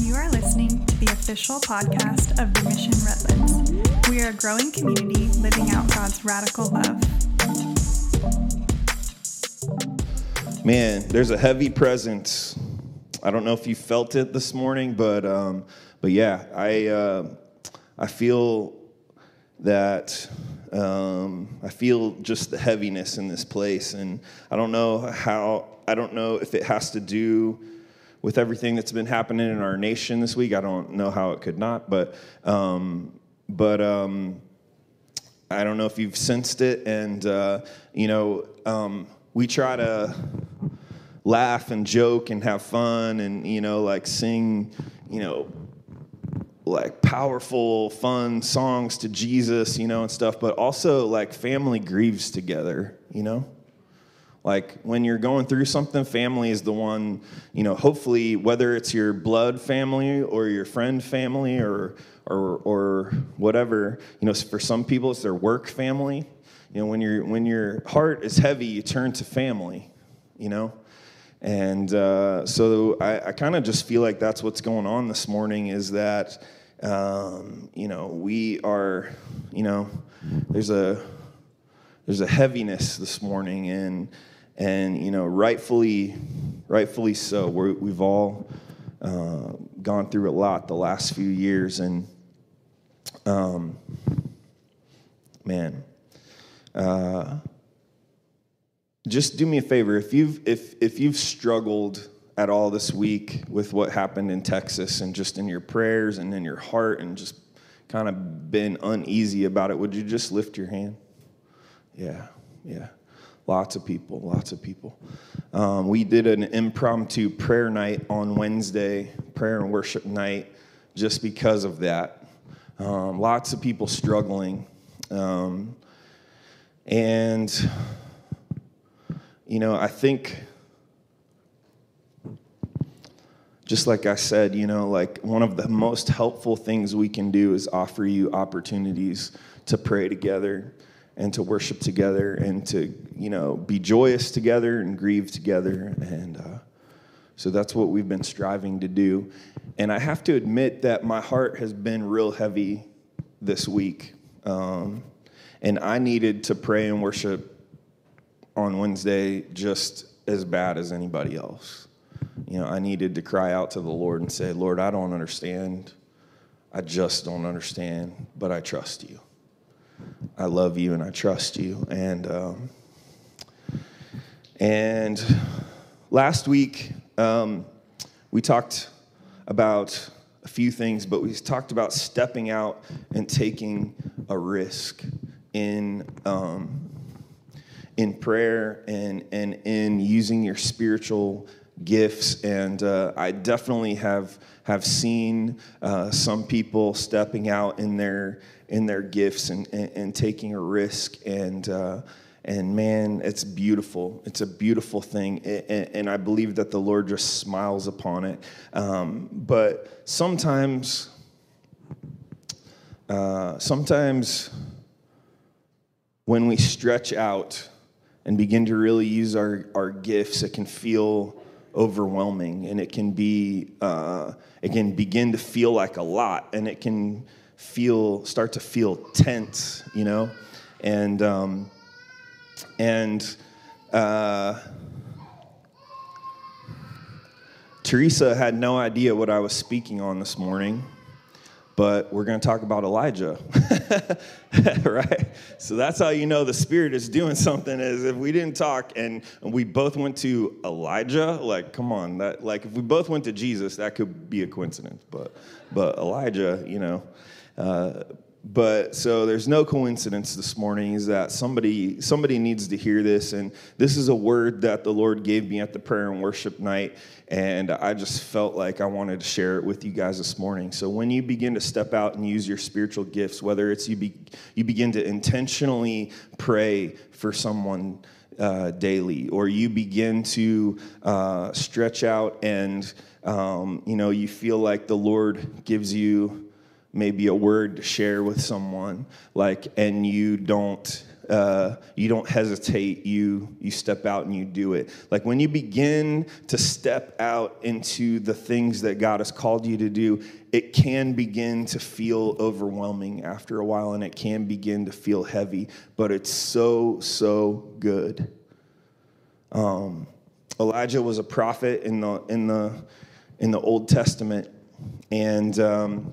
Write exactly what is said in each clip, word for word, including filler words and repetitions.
You are listening to the official podcast of the Mission Redlands. We are a growing community living out God's radical love. Man, there's a heavy presence. I don't know if you felt it this morning, but um, but yeah, I uh, I feel that um, I feel just the heaviness in this place, and I don't know how. I don't know if it has to do with everything that's been happening in our nation this week. I don't know how it could not, but um, but um, I don't know if you've sensed it, and uh, you know um, we try to laugh and joke and have fun and, you know, like sing, you know, like powerful, fun songs to Jesus, you know, and stuff. But also, like, family grieves together, you know, like when you're going through something, family is the one, you know, hopefully, whether it's your blood family or your friend family or or or whatever, you know, for some people, it's their work family. You know, when you're when your heart is heavy, you turn to family, you know. And uh, so I, I kind of just feel like that's what's going on this morning, is that, um, you know, we are, you know, there's a there's a heaviness this morning, and, and you know, rightfully, rightfully so. We're, we've all uh, gone through a lot the last few years, and, um, man, uh just do me a favor. If you've if if you've struggled at all this week with what happened in Texas, and just in your prayers and in your heart, and just kind of been uneasy about it, would you just lift your hand? Yeah, yeah. Lots of people, lots of people. Um, we did an impromptu prayer night on Wednesday, prayer and worship night, just because of that. Um, lots of people struggling, um, and. You know, I think, just like I said, you know, like one of the most helpful things we can do is offer you opportunities to pray together and to worship together and to, you know, be joyous together and grieve together. And uh, so that's what we've been striving to do. And I have to admit that my heart has been real heavy this week. Um, and I needed to pray and worship on Wednesday just as bad as anybody else. You know, I needed to cry out to the Lord and say, Lord, I don't understand. I just don't understand, but I trust you. I love you and I trust you. And um, and last week um, we talked about a few things, but we talked about stepping out and taking a risk in um in prayer and, and in using your spiritual gifts. And uh, I definitely have have seen uh, some people stepping out in their in their gifts and, and, and taking a risk. And uh, and man, it's beautiful. It's a beautiful thing. And, and I believe that the Lord just smiles upon it. Um, but sometimes, uh, sometimes when we stretch out and begin to really use our, our gifts, it can feel overwhelming, and it can be uh, it can begin to feel like a lot, and it can feel start to feel tense, you know, and um, and uh, Teresa had no idea what I was speaking on this morning, but we're going to talk about Elijah, right? So that's how you know the Spirit is doing something, is if we didn't talk and we both went to Elijah, like, come on. That, like, if we both went to Jesus, that could be a coincidence. But but Elijah, you know. Uh, but so there's no coincidence this morning, is that somebody somebody needs to hear this. And this is a word that the Lord gave me at the prayer and worship night, and I just felt like I wanted to share it with you guys this morning. So when you begin to step out and use your spiritual gifts, whether it's you be, you begin to intentionally pray for someone uh, daily, or you begin to uh, stretch out and, um, you know, you feel like the Lord gives you maybe a word to share with someone, like, and you don't Uh, you don't hesitate. You you step out and you do it. Like when you begin to step out into the things that God has called you to do, it can begin to feel overwhelming after a while, and it can begin to feel heavy. But it's so, so good. Um, Elijah was a prophet in the in the in the Old Testament, and um,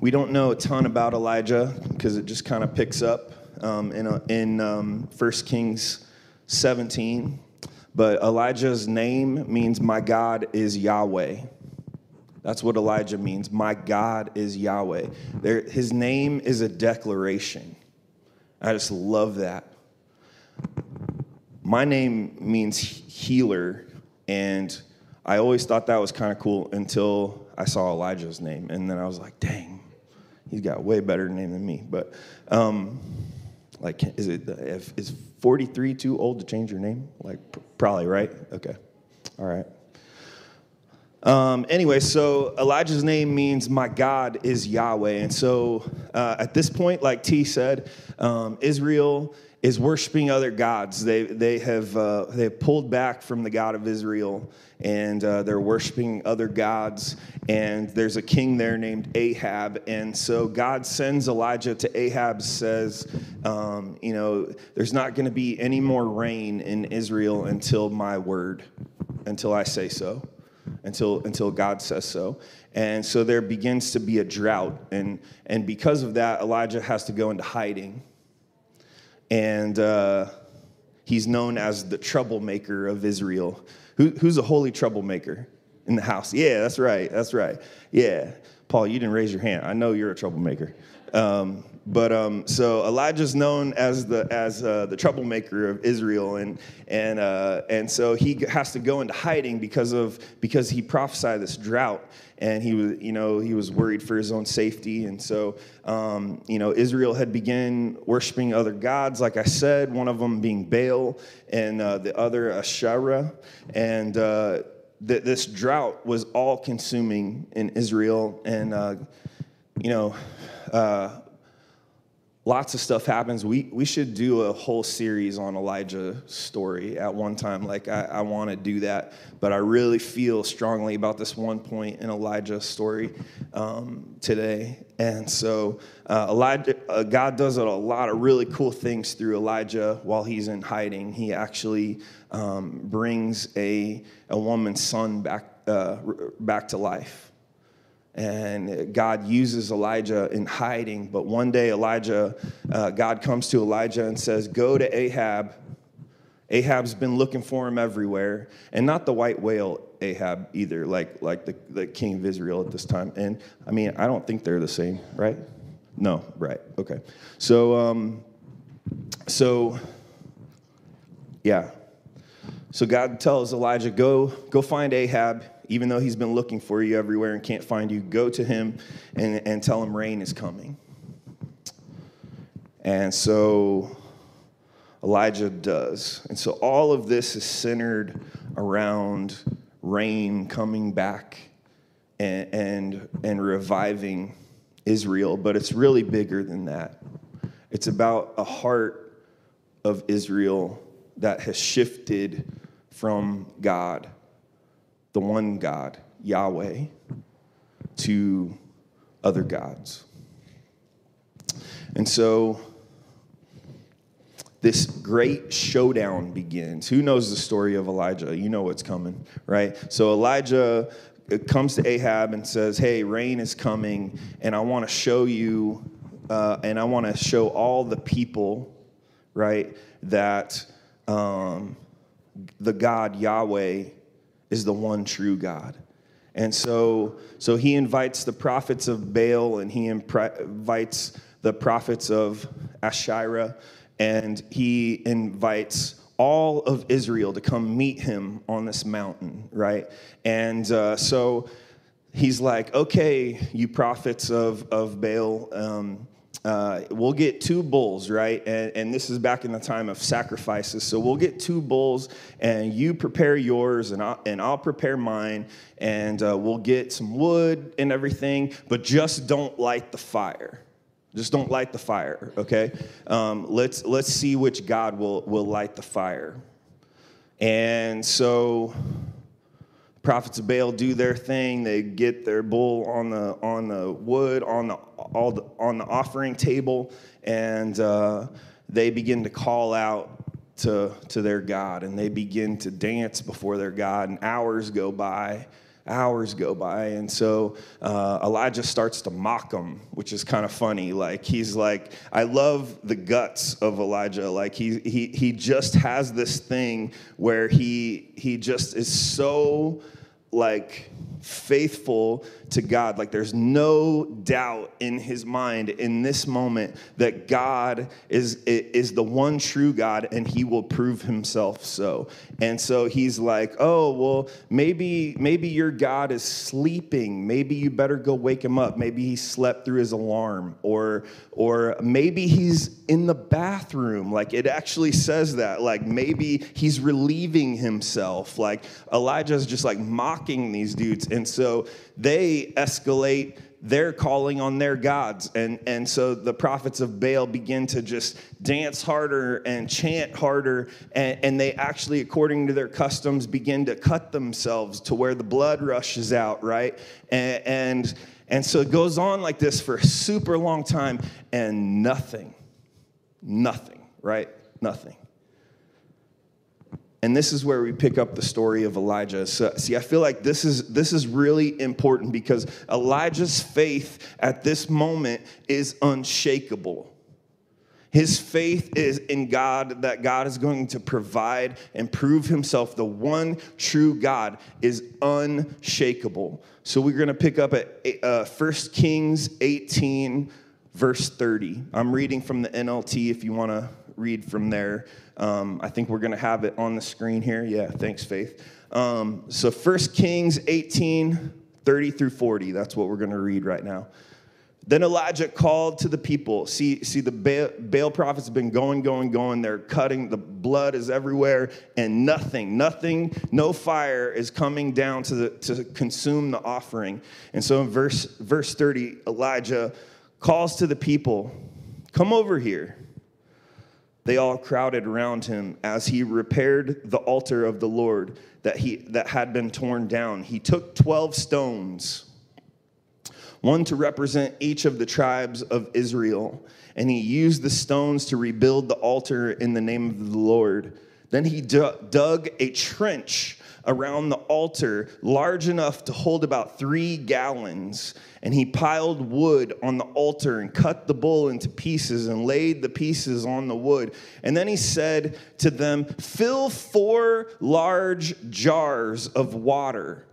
we don't know a ton about Elijah because it just kind of picks up um, in a, in um, First Kings seventeen. But Elijah's name means "My God is Yahweh." That's what Elijah means. My God is Yahweh. There, his name is a declaration. I just love that. My name means healer, and I always thought that was kind of cool until I saw Elijah's name, and then I was like, dang, he's got a way better name than me. But, um, like, is it is forty-three too old to change your name? Like, probably, right? Okay. All right. Um, anyway, so Elijah's name means my God is Yahweh. And so uh, at this point, like T said, um, Israel is worshiping other gods. They they have uh, they have pulled back from the God of Israel, and uh, they're worshiping other gods. And there's a king there named Ahab, and so God sends Elijah to Ahab, says, um, you know, there's not going to be any more rain in Israel until my word, until I say so, until until God says so. And so there begins to be a drought, and and because of that, Elijah has to go into hiding. And uh, he's known as the troublemaker of Israel. Who, who's a holy troublemaker in the house? Yeah, that's right. That's right. Yeah. Paul, you didn't raise your hand. I know you're a troublemaker. Um, but um, so Elijah's known as the as uh, the troublemaker of Israel, and and uh, and so he has to go into hiding because of because he prophesied this drought, and he was you know he was worried for his own safety, and so um, you know Israel had begun worshiping other gods, like I said, one of them being Baal, and uh, the other Asherah, and uh, th- this drought was all consuming in Israel, and uh, you know. Uh, lots of stuff happens. We we should do a whole series on Elijah's story at one time. Like, I, I want to do that, but I really feel strongly about this one point in Elijah's story um, today. And so uh, Elijah, uh, God does a lot of really cool things through Elijah while he's in hiding. He actually um, brings a a woman's son back uh, back to life. And God uses Elijah in hiding. But one day, Elijah, uh, God comes to Elijah and says, go to Ahab. Ahab's been looking for him everywhere. And not the white whale Ahab either, like like the, the king of Israel at this time. And, I mean, I don't think they're the same, right? No, right, okay. So, um, so yeah. So God tells Elijah, go, go find Ahab. Even though he's been looking for you everywhere and can't find you, go to him and, and tell him rain is coming. And so Elijah does. And so all of this is centered around rain coming back and and, and reviving Israel. But it's really bigger than that. It's about a heart of Israel that has shifted from God, the one God, Yahweh, to other gods. And so this great showdown begins. Who knows the story of Elijah? You know what's coming, right? So Elijah comes to Ahab and says, hey, rain is coming, and I want to show you, uh, and I want to show all the people, right, that um, the God, Yahweh, is the one true God. And so so he invites the prophets of Baal, and he impri- invites the prophets of Asherah, and he invites all of Israel to come meet him on this mountain, right? And uh, so he's like, okay, you prophets of, of Baal, um, uh, we'll get two bulls, right? And, and this is back in the time of sacrifices. So we'll get two bulls, and you prepare yours, and I'll, and I'll prepare mine, and uh, we'll get some wood and everything, but just don't light the fire. Just don't light the fire, okay? Um, let's let's see which God will, will light the fire. And so prophets of Baal do their thing. They get their bull on the on the wood, on the all the, on the offering table, and uh, they begin to call out to to their God, and they begin to dance before their God, and hours go by. Hours go by, and so uh, Elijah starts to mock him, which is kind of funny. Like, he's like, I love the guts of Elijah. Like, he he he just has this thing where he he just is so, like, faithful to God. Like, there's no doubt in his mind in this moment that God is is the one true God, and he will prove himself so. And so he's like, oh, well, maybe maybe your God is sleeping. Maybe you better go wake him up. Maybe he slept through his alarm, or or maybe he's in the bathroom. Like, it actually says that. Like, maybe he's relieving himself. Like, Elijah's just, like, mocking these dudes. And so they escalate their calling on their gods. And, and so the prophets of Baal begin to just dance harder and chant harder. And, and they actually, according to their customs, begin to cut themselves to where the blood rushes out, right? And, and, and so it goes on like this for a super long time. And nothing, nothing, right? Nothing. And this is where we pick up the story of Elijah. So, see, I feel like this is this is really important, because Elijah's faith at this moment is unshakable. His faith is in God, that God is going to provide and prove himself. The one true God is unshakable. So we're going to pick up at uh, First Kings eighteen, verse thirty. I'm reading from the N L T if you want to read from there. Um, I think we're going to have it on the screen here. Yeah, thanks, Faith. Um, so First Kings eighteen, thirty through forty. That's what we're going to read right now. Then Elijah called to the people. See, see, the Baal, Baal prophets have been going, going, going. They're cutting. The blood is everywhere, and nothing, nothing, no fire is coming down to the, to consume the offering. And so in verse verse thirty, Elijah calls to the people, "Come over here." They all crowded around him as he repaired the altar of the Lord that he that had been torn down. He took twelve stones, one to represent each of the tribes of Israel, and he used the stones to rebuild the altar in the name of the Lord. Then he dug a trench around the altar large enough to hold about three gallons. And he piled wood on the altar and cut the bull into pieces and laid the pieces on the wood. And then he said to them, "Fill four large jars of water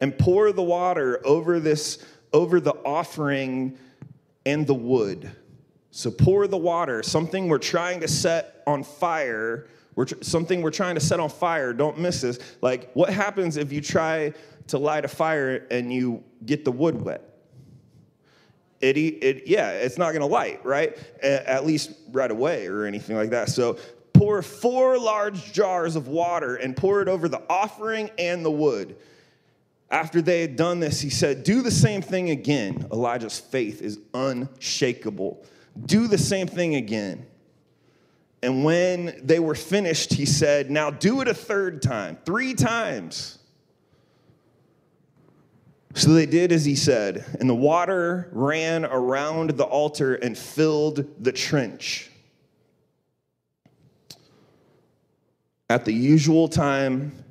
and pour the water over this over the offering and the wood." So pour the water, something we're trying to set on fire. We're tr- something we're trying to set on fire. Don't miss this. Like, what happens if you try to light a fire and you get the wood wet? It, it yeah, it's not going to light, right? At least right away or anything like that. So pour four large jars of water and pour it over the offering and the wood. After they had done this, he said, "Do the same thing again." Elijah's faith is unshakable. Do the same thing again. And when they were finished, he said, "Now do it a third time, three times." So they did as he said, and the water ran around the altar and filled the trench. At the usual time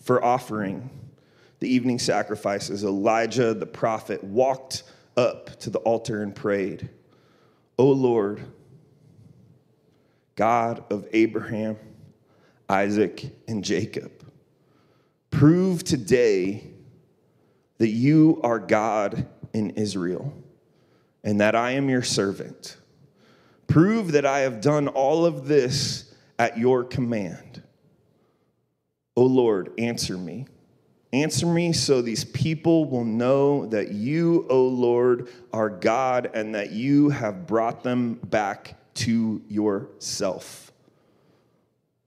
for offering the evening sacrifices, Elijah the prophet walked up to the altar and prayed, "O Lord, God of Abraham, Isaac, and Jacob, prove today that you are God in Israel, and that I am your servant. Prove that I have done all of this at your command. O Lord, answer me. Answer me so these people will know that you, O Lord, are God, and that you have brought them back to yourself."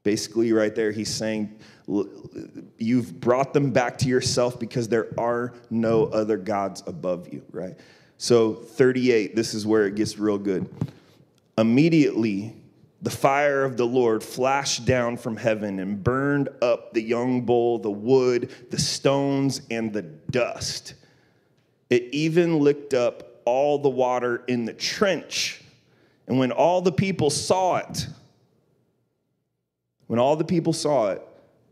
Basically, right there, he's saying, you've brought them back to yourself because there are no other gods above you, right? So thirty-eight, this is where it gets real good. Immediately, the fire of the Lord flashed down from heaven and burned up the young bull, the wood, the stones, and the dust. It even licked up all the water in the trench. And when all the people saw it, when all the people saw it,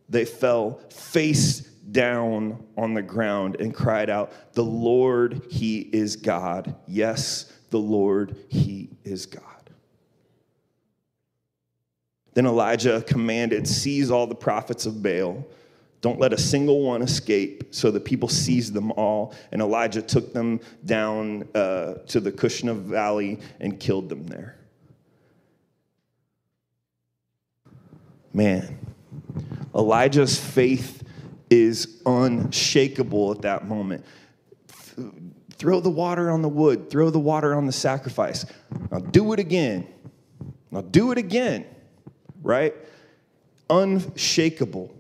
they fell face down on the ground and cried out, "The Lord, he is God. Yes, the Lord, he is God." Then Elijah commanded, "Seize all the prophets of Baal. Don't let a single one escape." So the people seized them all, and Elijah took them down uh, to the Kishon Valley and killed them there. Man, Elijah's faith is unshakable at that moment. Th- throw the water on the wood. Throw the water on the sacrifice. Now do it again. Now do it again. Right? Unshakable.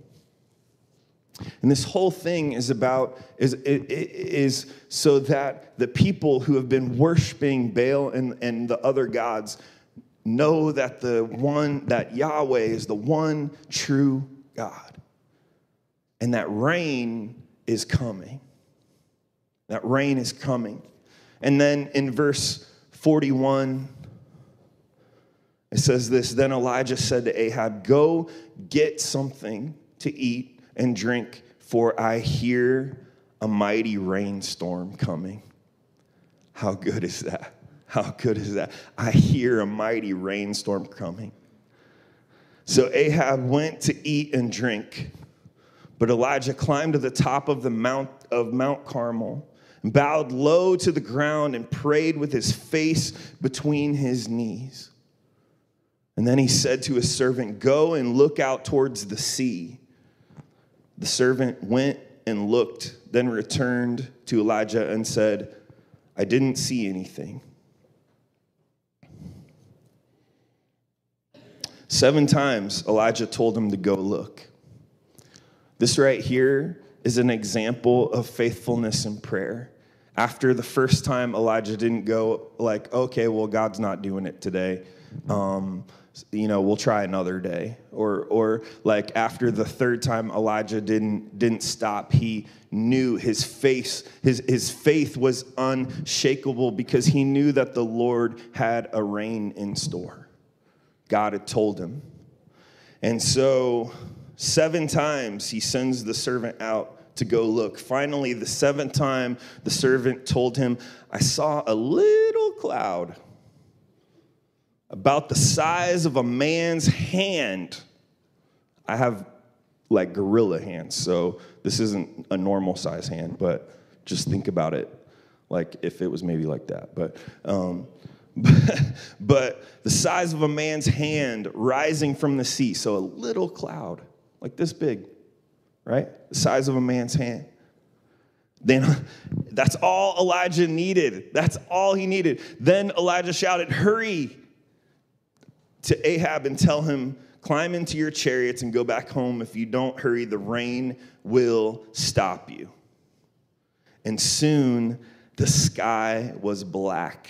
And this whole thing is about, is, is so that the people who have been worshiping Baal and, and the other gods know that the one, that Yahweh is the one true God. And that rain is coming. That rain is coming. And then in verse forty-one, it says this, "Then Elijah said to Ahab, 'Go get something to eat and drink, for I hear a mighty rainstorm coming.'" How good is that? How good is that? I hear a mighty rainstorm coming. So Ahab went to eat and drink, but Elijah climbed to the top of the mount of Mount Carmel and bowed low to the ground and prayed with his face between his knees. And then he said to his servant, "Go and look out towards the sea." The servant went and looked, then returned to Elijah and said, "I didn't see anything." Seven times Elijah told him to go look. This right here is an example of faithfulness in prayer. After the first time, Elijah didn't go like, "Okay, well, God's not doing it today. Um, you know, we'll try another day." Or, or like after the third time, Elijah didn't didn't stop. He knew his face, his his faith was unshakable because he knew that the Lord had a rain in store. God had told him, and so seven times he sends the servant out to go look. Finally, the seventh time, the servant told him, "I saw a little cloud about the size of a man's hand." I have like gorilla hands, so this isn't a normal size hand, but just think about it, like if it was maybe like that. But, um, but, but the size of a man's hand rising from the sea. So a little cloud, like this big, right? The size of a man's hand. Then that's all Elijah needed. That's all he needed. Then Elijah shouted, "Hurry to Ahab and tell him, climb into your chariots and go back home. If you don't hurry, the rain will stop you." And soon the sky was black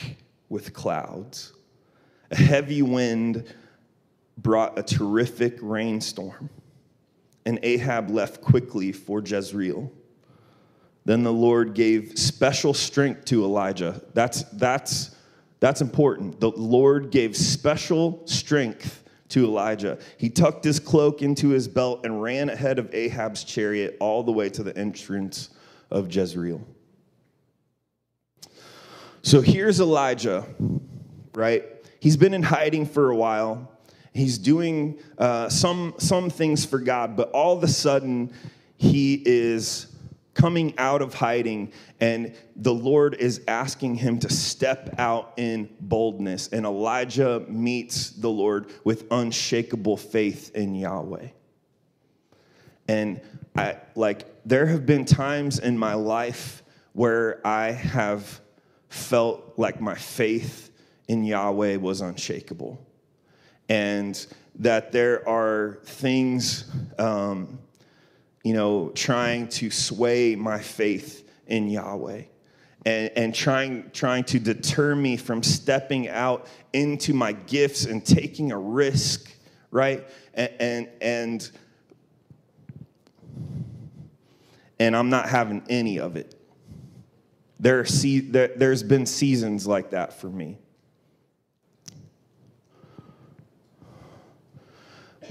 with clouds. A heavy wind brought a terrific rainstorm, and Ahab left quickly for Jezreel. Then the Lord gave special strength to Elijah. That's that's. That's important. The Lord gave special strength to Elijah. He tucked his cloak into his belt and ran ahead of Ahab's chariot all the way to the entrance of Jezreel. So here's Elijah, right? He's been in hiding for a while. He's doing uh, some, some things for God, but all of a sudden he is coming out of hiding, and the Lord is asking him to step out in boldness. And Elijah meets the Lord with unshakable faith in Yahweh. And I like there have been times in my life where I have felt like my faith in Yahweh was unshakable, and that there are things, um, you know, trying to sway my faith in Yahweh. and, and trying, trying to deter me from stepping out into my gifts and taking a risk, right? And, and, and, and I'm not having any of it. There are se- there, there's been seasons like that for me.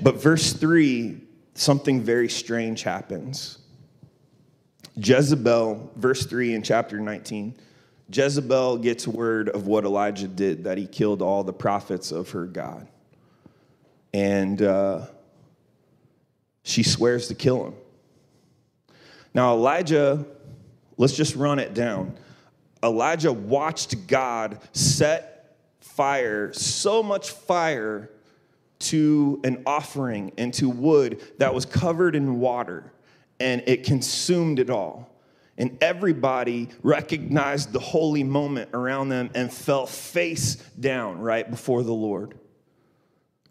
But verse three, something very strange happens. Jezebel, verse three in chapter nineteen, Jezebel gets word of what Elijah did, that he killed all the prophets of her God. And uh, she swears to kill him. Now, Elijah, let's just run it down. Elijah watched God set fire, so much fire, to an offering and to wood that was covered in water, and it consumed it all. And everybody recognized the holy moment around them and fell face down, right, before the Lord.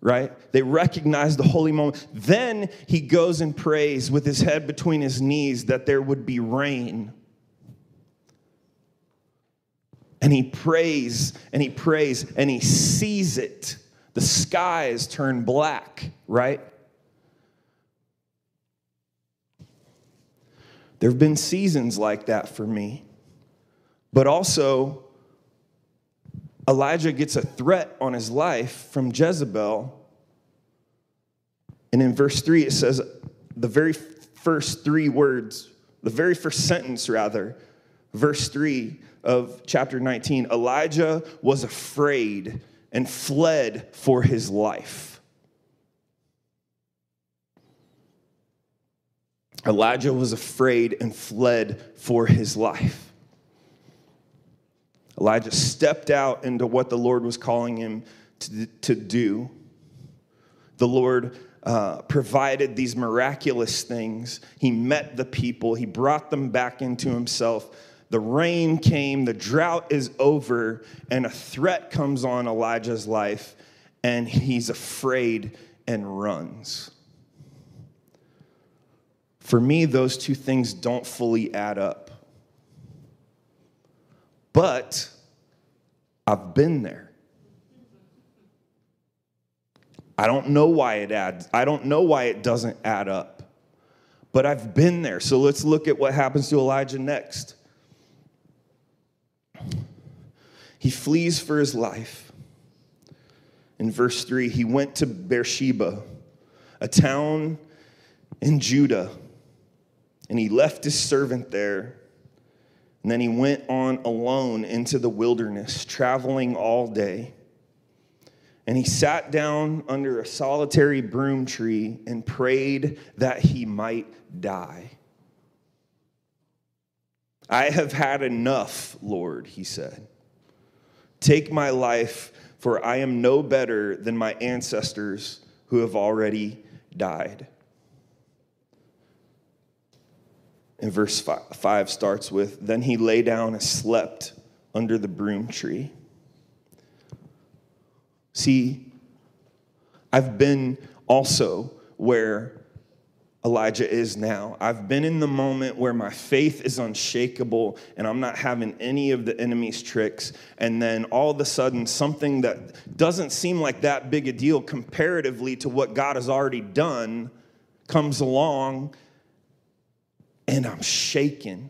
Right? They recognized the holy moment. Then he goes and prays with his head between his knees that there would be rain. And he prays and he prays and he sees it. The skies turn black, right? There have been seasons like that for me. But also, Elijah gets a threat on his life from Jezebel. And in verse three, it says the very first three words, the very first sentence, rather, verse three of chapter nineteen, Elijah was afraid and fled for his life. Elijah was afraid and fled for his life. Elijah stepped out into what the Lord was calling him to, to do. The Lord uh, provided these miraculous things. He met the people. He brought them back into himself. The rain came, the drought is over, and a threat comes on Elijah's life, and he's afraid and runs. For me, those two things don't fully add up. But I've been there. I don't know why it adds. I don't know why it doesn't add up. But I've been there. So let's look at what happens to Elijah next. He flees for his life. In verse three, he went to Beersheba, a town in Judah, and he left his servant there. And then he went on alone into the wilderness, traveling all day. And he sat down under a solitary broom tree and prayed that he might die. I have had enough, Lord, he said. Take my life, for I am no better than my ancestors who have already died. And verse five starts with, then he lay down and slept under the broom tree. See, I've been also where Elijah is now. I've been in the moment where my faith is unshakable and I'm not having any of the enemy's tricks. And then all of a sudden, something that doesn't seem like that big a deal comparatively to what God has already done comes along, and I'm shaken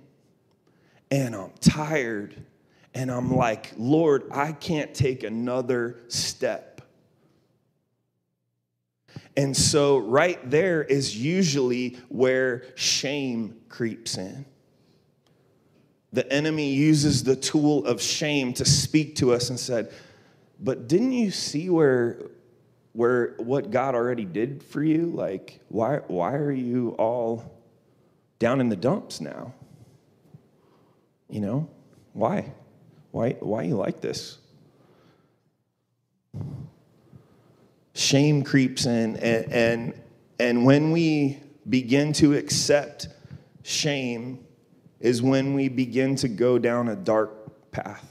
and I'm tired and I'm like, Lord, I can't take another step. And so right there is usually where shame creeps in. The enemy uses the tool of shame to speak to us and said, but didn't you see where, where what God already did for you? Like, why, why are you all down in the dumps now? You know, why? Why, why you like this? Shame creeps in, and, and and when we begin to accept shame is when we begin to go down a dark path.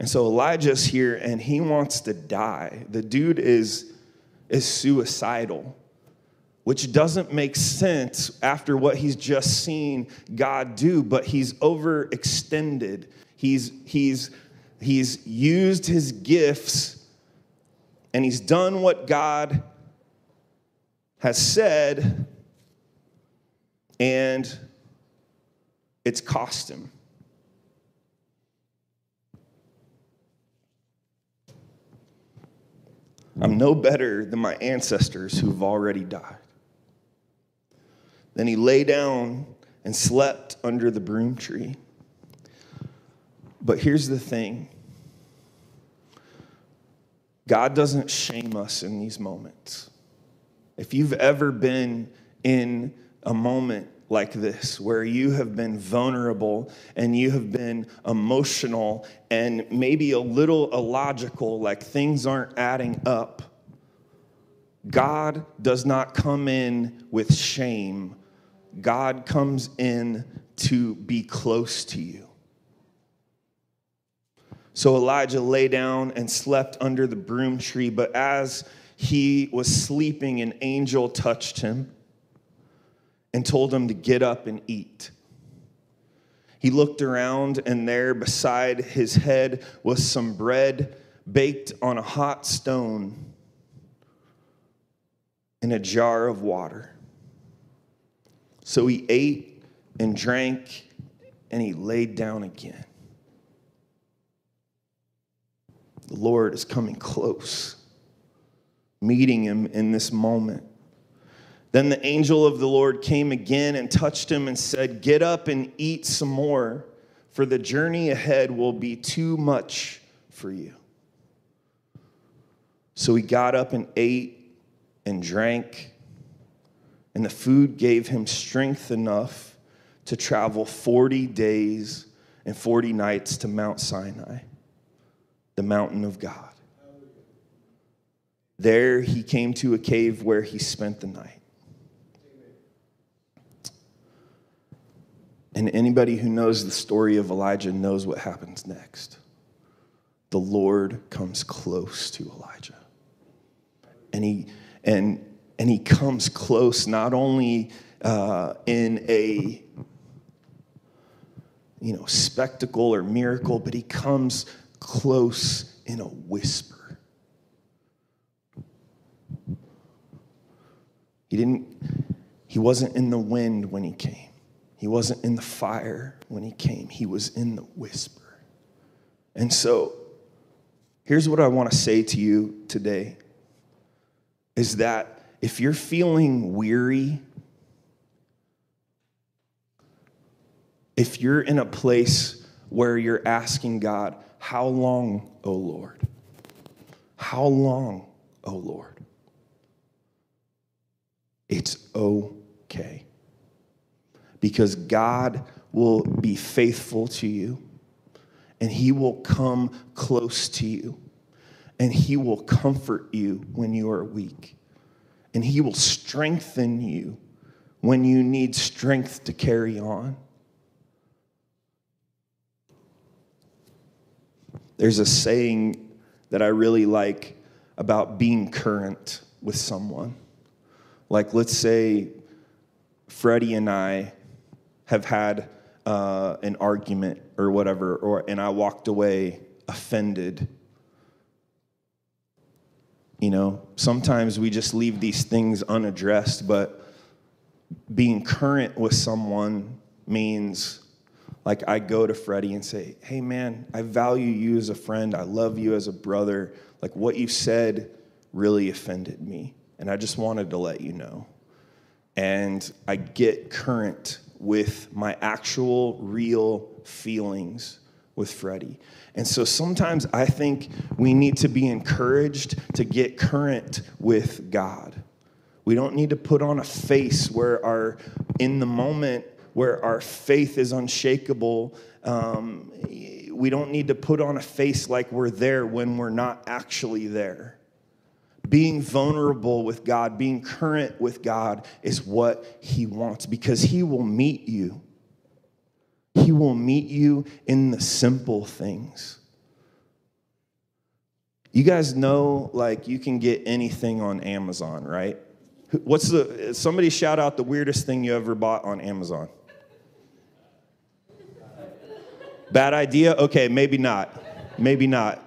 And so Elijah's here, and he wants to die. The dude is, is suicidal. which doesn't make sense after what he's just seen God do, but he's overextended. He's, he's, he's used his gifts, and he's done what God has said, and it's cost him. I'm no better than my ancestors who've already died. Then he lay down and slept under the broom tree. But here's the thing. God doesn't shame us in these moments. If you've ever been in a moment like this, where you have been vulnerable and you have been emotional and maybe a little illogical, like things aren't adding up, God does not come in with shame. God comes in to be close to you. So Elijah lay down and slept under the broom tree, but as he was sleeping, an angel touched him and told him to get up and eat. He looked around, and there beside his head was some bread baked on a hot stone and a jar of water. So he ate and drank, and he laid down again. The Lord is coming close, meeting him in this moment. Then the angel of the Lord came again and touched him and said, "Get up and eat some more, for the journey ahead will be too much for you." So he got up and ate and drank, and the food gave him strength enough to travel forty days and forty nights to Mount Sinai, the mountain of God. There he came to a cave where he spent the night. And anybody who knows the story of Elijah knows what happens next. The Lord comes close to Elijah. And he and and he comes close not only uh, in a you know spectacle or miracle, but he comes close in a whisper. He didn't he wasn't in the wind when he came. He wasn't in the fire when he came. He was in the whisper. And so here's what I want to say to you today is that if you're feeling weary, if you're in a place where you're asking God, how long, O Lord? How long, O Lord? It's okay. Because God will be faithful to you, and he will come close to you, and he will comfort you when you are weak, and he will strengthen you when you need strength to carry on. There's a saying that I really like about being current with someone. Like, let's say Freddie and I have had uh, an argument or whatever, or and I walked away offended. You know, sometimes we just leave these things unaddressed, but being current with someone means, like, I go to Freddie and say, "Hey, man, I value you as a friend. I love you as a brother. Like, what you said really offended me, and I just wanted to let you know." And I get current with my actual real feelings with Freddie. And so sometimes I think we need to be encouraged to get current with God. We don't need to put on a face where our, in the moment where our faith is unshakable. Um, we don't need to put on a face like we're there when we're not actually there. Being vulnerable with God, being current with God is what he wants, because he will meet you. He will meet you in the simple things. You guys know, like, you can get anything on Amazon, right? What's the, somebody shout out the weirdest thing you ever bought on Amazon. Bad idea? Okay, maybe not. Maybe not.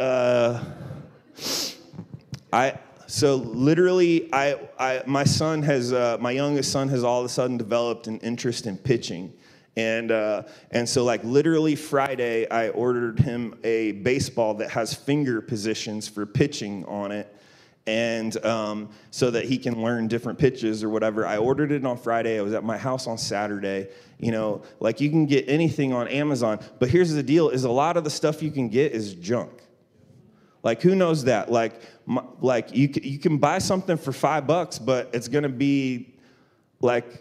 Uh, I so literally, I, I my son has uh, my youngest son has all of a sudden developed an interest in pitching, and uh, and so like literally Friday, I ordered him a baseball that has finger positions for pitching on it. And um, so that he can learn different pitches or whatever. I ordered it on Friday. I was at my house on Saturday. You know, like you can get anything on Amazon. But here's the deal, is a lot of the stuff you can get is junk. Like, who knows that? Like, my, like you, you can buy something for five bucks, but it's going to be, like,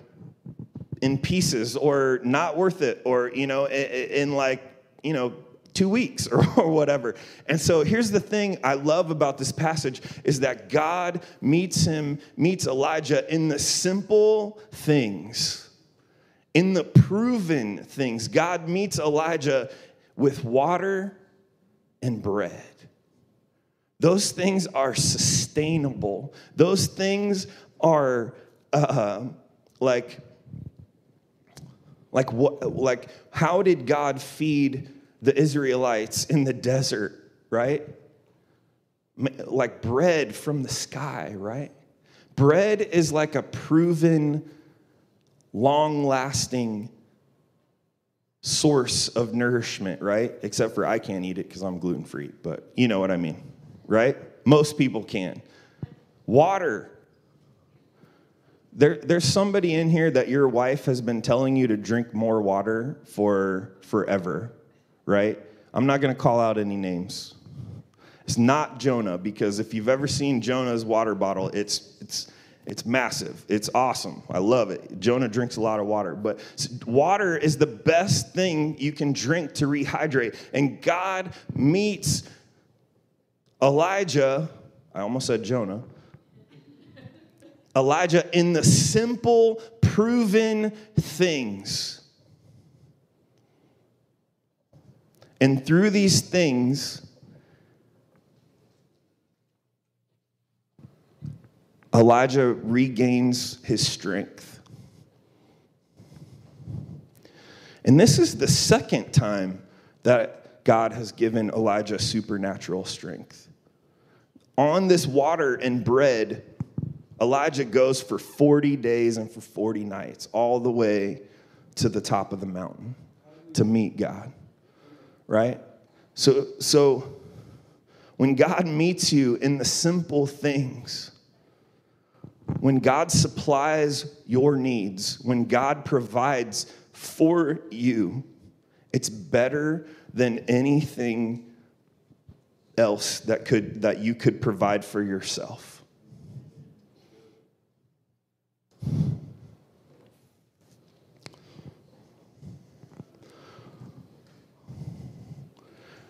in pieces or not worth it or, you know, in, in like, you know, two weeks or, or whatever. And so here's the thing I love about this passage is that God meets him, meets Elijah in the simple things, in the proven things. God meets Elijah with water and bread. Those things are sustainable. Those things are uh, like, like what, like how did God feed the Israelites in the desert, right? Like bread from the sky, right? Bread is like a proven, long-lasting source of nourishment, right? Except for I can't eat it because I'm gluten-free, but you know what I mean, right? Most people can. Water. There, there's somebody in here that your wife has been telling you to drink more water for forever, right? I'm not going to call out any names. It's not Jonah, because if you've ever seen Jonah's water bottle, it's it's it's massive. It's awesome. I love it. Jonah drinks a lot of water, but water is the best thing you can drink to rehydrate. And God meets Elijah, I almost said Jonah, Elijah in the simple, proven things. And through these things, Elijah regains his strength. And this is the second time that God has given Elijah supernatural strength. On this water and bread, Elijah goes for forty days and for forty nights, all the way to the top of the mountain to meet God. Right? So, so when God meets you in the simple things, when God supplies your needs, when God provides for you, it's better than anything else that could that you could provide for yourself.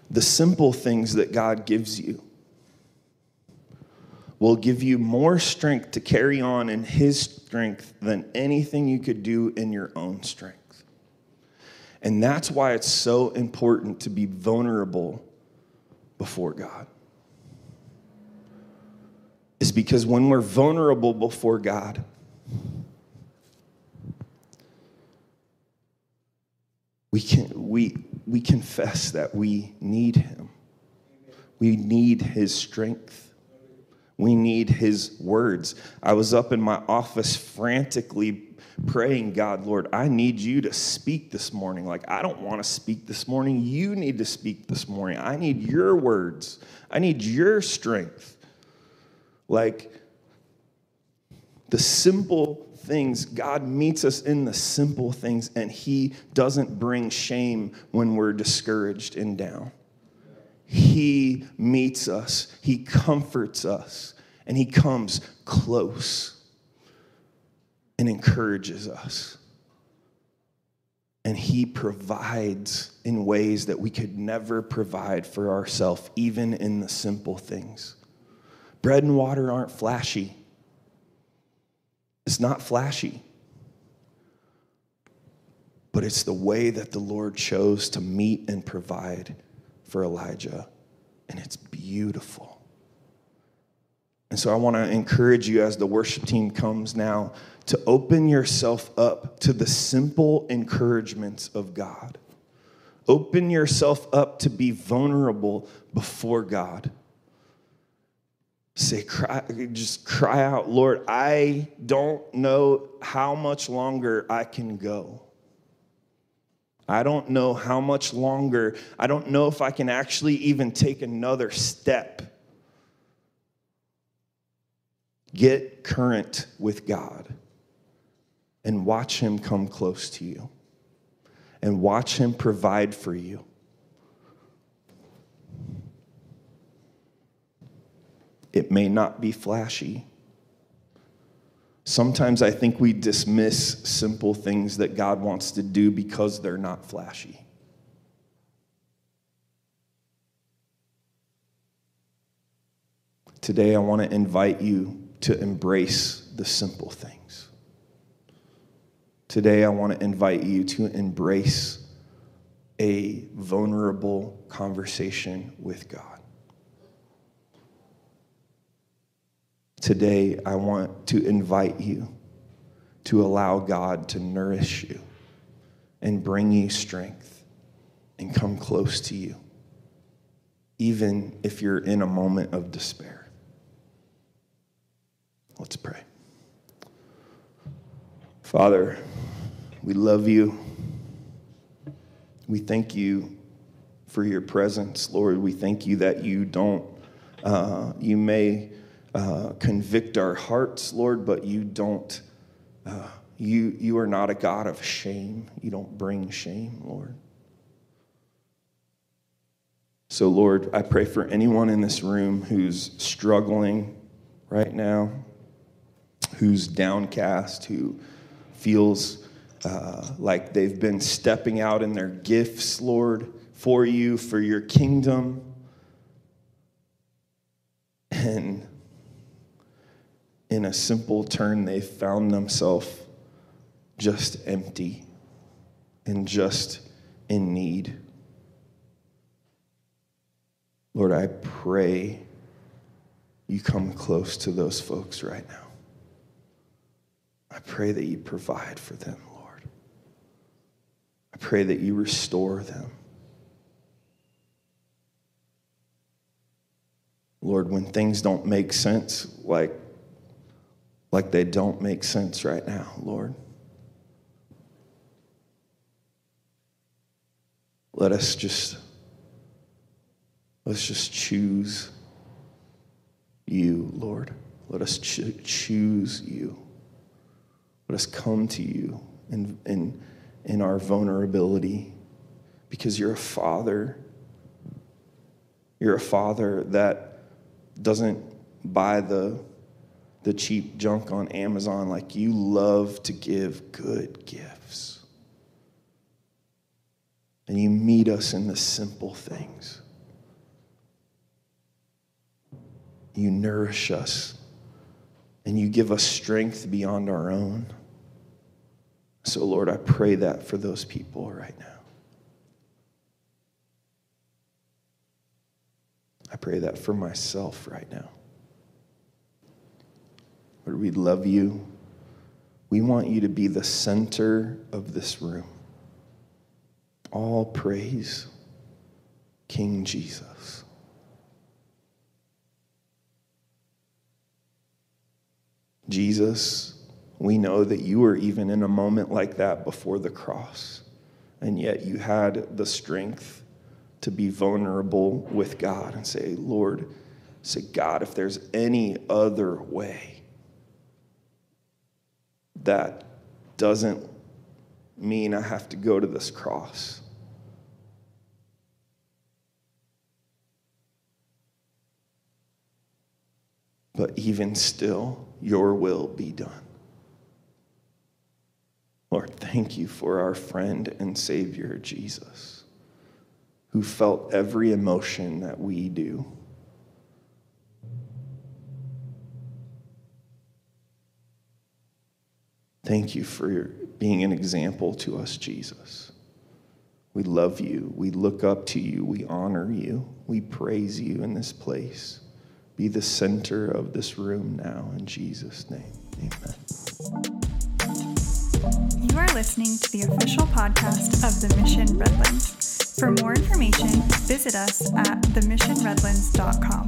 The simple things that God gives you will give you more strength to carry on in his strength than anything you could do in your own strength. And that's why it's so important to be vulnerable before God. It's because when we're vulnerable before God, we can we We confess that we need him. We need his strength. We need his words. I was up in my office frantically praying, God, Lord, I need you to speak this morning. Like, I don't want to speak this morning. You need to speak this morning. I need your words. I need your strength. Like, the simple things, God meets us in the simple things, and he doesn't bring shame when we're discouraged and down. He meets us, he comforts us, and he comes close and encourages us. And he provides in ways that we could never provide for ourselves, even in the simple things. Bread and water aren't flashy. It's not flashy, but it's the way that the Lord chose to meet and provide for Elijah, and it's beautiful. And so I want to encourage you as the worship team comes now to open yourself up to the simple encouragements of God. Open yourself up to be vulnerable before God. Say, cry, just cry out, Lord, I don't know how much longer I can go. I don't know how much longer. I don't know if I can actually even take another step. Get current with God and watch him come close to you and watch him provide for you. It may not be flashy. Sometimes I think we dismiss simple things that God wants to do because they're not flashy. Today, I want to invite you to embrace the simple things. Today, I want to invite you to embrace a vulnerable conversation with God. Today, I want to invite you to allow God to nourish you and bring you strength and come close to you, even if you're in a moment of despair. Let's pray. Father, we love you. We thank you for your presence, Lord. We thank you that you don't, uh, you may... Uh, convict our hearts, Lord, but you don't, uh, you, you are not a God of shame. You don't bring shame, Lord. So, Lord, I pray for anyone in this room who's struggling right now, who's downcast, who feels uh, like they've been stepping out in their gifts, Lord, for you, for your kingdom. And in a simple turn, they found themselves just empty and just in need. Lord, I pray you come close to those folks right now. I pray that you provide for them, Lord. I pray that you restore them. Lord, when things don't make sense, like like they don't make sense right now, Lord. Let us just, let's just choose you, Lord. Let us cho- choose you. Let us come to you in, in, in our vulnerability, because you're a father. You're a father that doesn't buy the the cheap junk on Amazon. Like, you love to give good gifts. And you meet us in the simple things. You nourish us, and you give us strength beyond our own. So, Lord, I pray that for those people right now. I pray that for myself right now. Lord, we love you. We want you to be the center of this room. All praise, King Jesus. Jesus, we know that you were even in a moment like that before the cross, and yet you had the strength to be vulnerable with God and say, Lord, say, God, if there's any other way that doesn't mean I have to go to this cross, but even still, your will be done. Lord, thank you for our friend and Savior, Jesus, who felt every emotion that we do. Thank you for being an example to us, Jesus. We love you. We look up to you. We honor you. We praise you in this place be the center of this room now. In Jesus' name, amen. You are listening to the official podcast of the Mission Redlands. For more information, visit us at the mission redlands dot com.